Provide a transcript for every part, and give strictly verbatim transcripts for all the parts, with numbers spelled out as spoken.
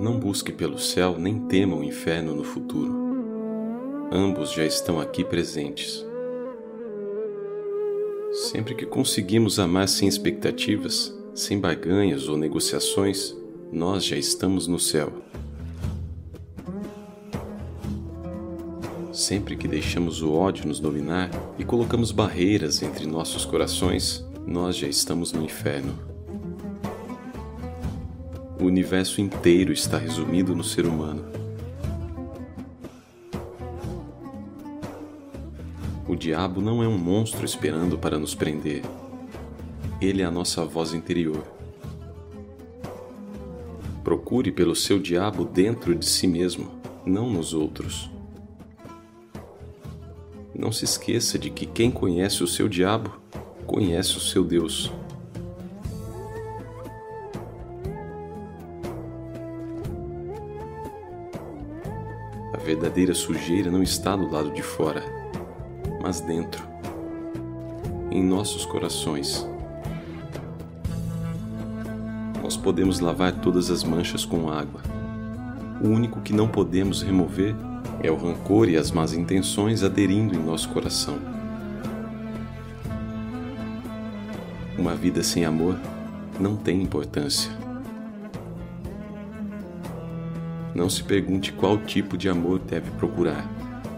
não busque pelo céu nem tema o inferno no futuro. Ambos já estão aqui presentes. Sempre que conseguimos amar sem expectativas, sem barganhas ou negociações, nós já estamos no céu. Sempre que deixamos o ódio nos dominar e colocamos barreiras entre nossos corações, nós já estamos no inferno. O universo inteiro está resumido no ser humano. O diabo não é um monstro esperando para nos prender. Ele é a nossa voz interior. Procure pelo seu diabo dentro de si mesmo, não nos outros. Não se esqueça de que quem conhece o seu diabo, conhece o seu Deus. A verdadeira sujeira não está do lado de fora, mas dentro, em nossos corações. Nós podemos lavar todas as manchas com água. O único que não podemos remover é o rancor e as más intenções aderindo em nosso coração. Uma vida sem amor não tem importância. Não se pergunte qual tipo de amor deve procurar,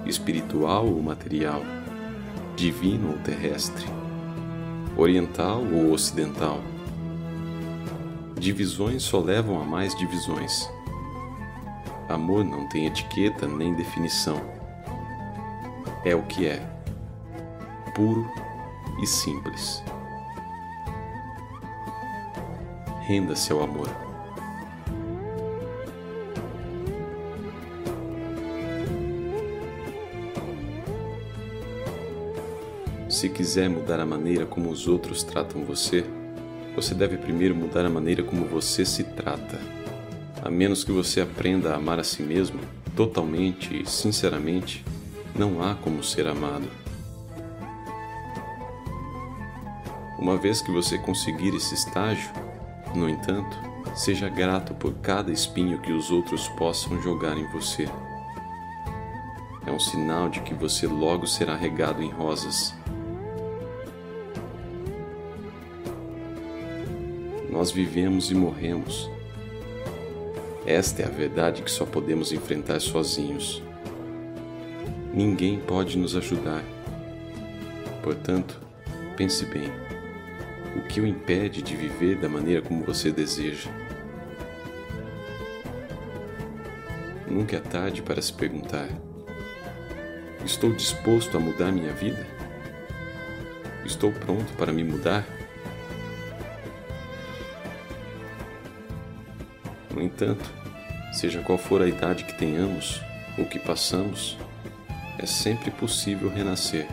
espiritual ou material, divino ou terrestre, oriental ou ocidental. Divisões só levam a mais divisões. Amor não tem etiqueta nem definição. É o que é, puro e simples. Renda-se ao amor. Se quiser mudar a maneira como os outros tratam você, você deve primeiro mudar a maneira como você se trata. A menos que você aprenda a amar a si mesmo, totalmente e sinceramente, não há como ser amado. Uma vez que você conseguir esse estágio, no entanto, seja grato por cada espinho que os outros possam jogar em você. É um sinal de que você logo será regado em rosas. Nós vivemos e morremos. Esta é a verdade que só podemos enfrentar sozinhos. Ninguém pode nos ajudar. Portanto, pense bem. O que o impede de viver da maneira como você deseja? Nunca é tarde para se perguntar: estou disposto a mudar minha vida? Estou pronto para me mudar? No entanto, seja qual for a idade que tenhamos, ou que passamos, é sempre possível renascer.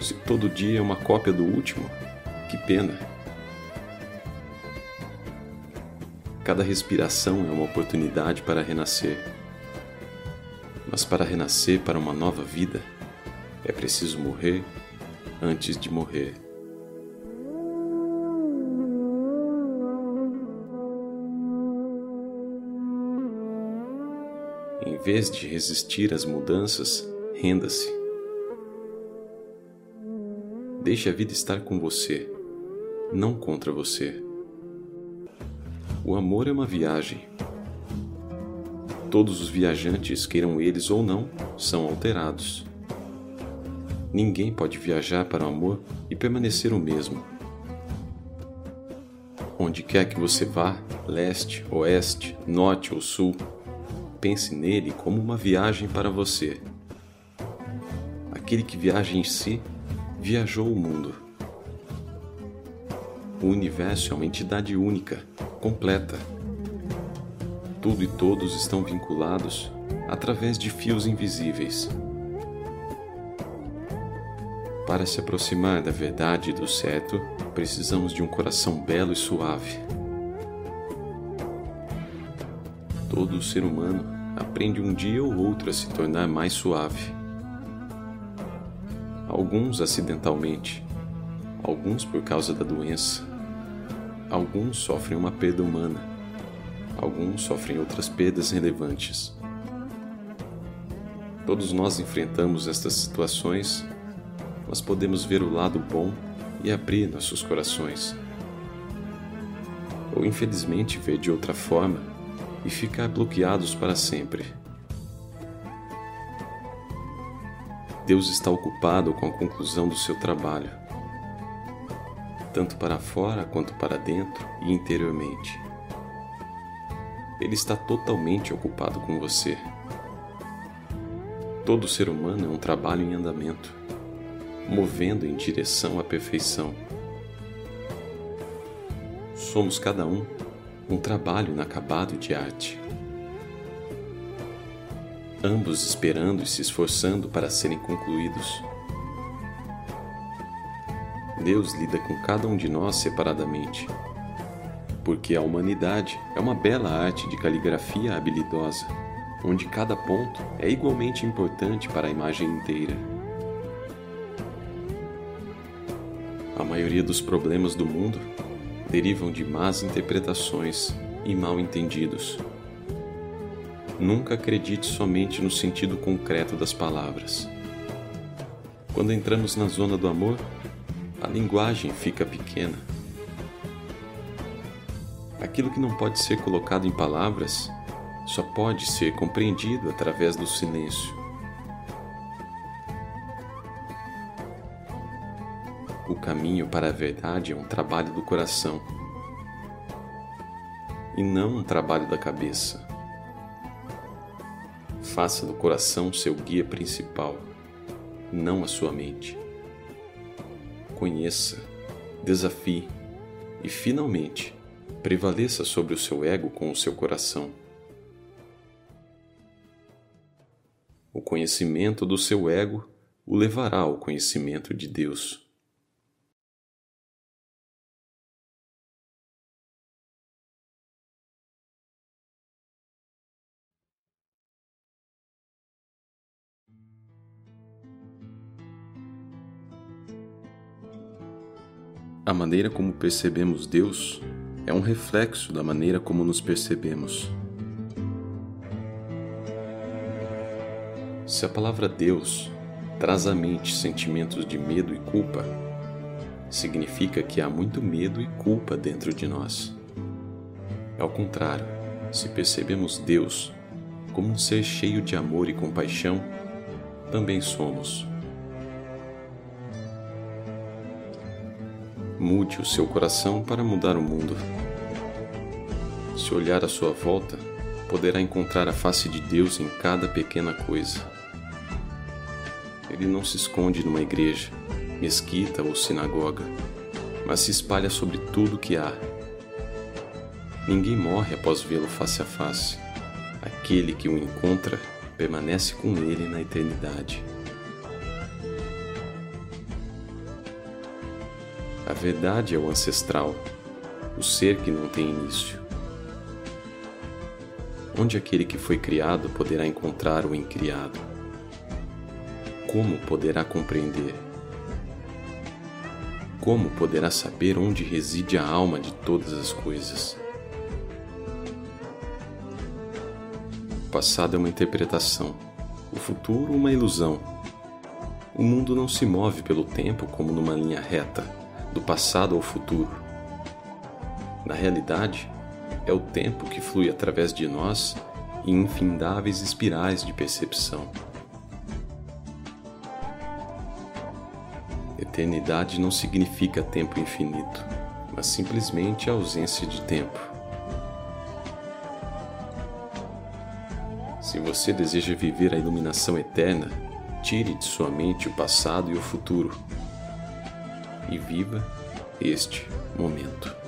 Se todo dia é uma cópia do último, que pena! Cada respiração é uma oportunidade para renascer. Mas para renascer para uma nova vida, é preciso morrer antes de morrer. Em vez de resistir às mudanças, renda-se. Deixe a vida estar com você, não contra você. O amor é uma viagem. Todos os viajantes, queiram eles ou não, são alterados. Ninguém pode viajar para o amor e permanecer o mesmo. Onde quer que você vá, leste, oeste, norte ou sul, pense nele como uma viagem para você. Aquele que viaja em si, viajou o mundo. O universo é uma entidade única, completa. Tudo e todos estão vinculados através de fios invisíveis. Para se aproximar da verdade e do certo, precisamos de um coração belo e suave. Todo ser humano aprende um dia ou outro a se tornar mais suave. Alguns acidentalmente, alguns por causa da doença, alguns sofrem uma perda humana, alguns sofrem outras perdas relevantes. Todos nós enfrentamos estas situações, mas podemos ver o lado bom e abrir nossos corações. Ou infelizmente ver de outra forma e ficar bloqueados para sempre. Deus está ocupado com a conclusão do seu trabalho, tanto para fora quanto para dentro e interiormente. Ele está totalmente ocupado com você. Todo ser humano é um trabalho em andamento, movendo em direção à perfeição. Somos cada um um trabalho inacabado de arte, ambos esperando e se esforçando para serem concluídos. Deus lida com cada um de nós separadamente, porque a humanidade é uma bela arte de caligrafia habilidosa, onde cada ponto é igualmente importante para a imagem inteira. A maioria dos problemas do mundo derivam de más interpretações e mal entendidos. Nunca acredite somente no sentido concreto das palavras. Quando entramos na zona do amor, a linguagem fica pequena. Aquilo que não pode ser colocado em palavras só pode ser compreendido através do silêncio. O caminho para a verdade é um trabalho do coração, e não um trabalho da cabeça. Faça do coração seu guia principal, não a sua mente. Conheça, desafie e, finalmente, prevaleça sobre o seu ego com o seu coração. O conhecimento do seu ego o levará ao conhecimento de Deus. A maneira como percebemos Deus é um reflexo da maneira como nos percebemos. Se a palavra Deus traz à mente sentimentos de medo e culpa, significa que há muito medo e culpa dentro de nós. Ao contrário, se percebemos Deus como um ser cheio de amor e compaixão, também somos. Mude o seu coração para mudar o mundo. Se olhar à sua volta, poderá encontrar a face de Deus em cada pequena coisa. Ele não se esconde numa igreja, mesquita ou sinagoga, mas se espalha sobre tudo que há. Ninguém morre após vê-lo face a face. Aquele que o encontra permanece com ele na eternidade. A verdade é o ancestral, o ser que não tem início. Onde aquele que foi criado poderá encontrar o incriado? Como poderá compreender? Como poderá saber onde reside a alma de todas as coisas? O passado é uma interpretação, o futuro uma ilusão. O mundo não se move pelo tempo como numa linha reta, do passado ao futuro. Na realidade, é o tempo que flui através de nós em infindáveis espirais de percepção. Eternidade não significa tempo infinito, mas simplesmente a ausência de tempo. Se você deseja viver a iluminação eterna, tire de sua mente o passado e o futuro, e viva este momento.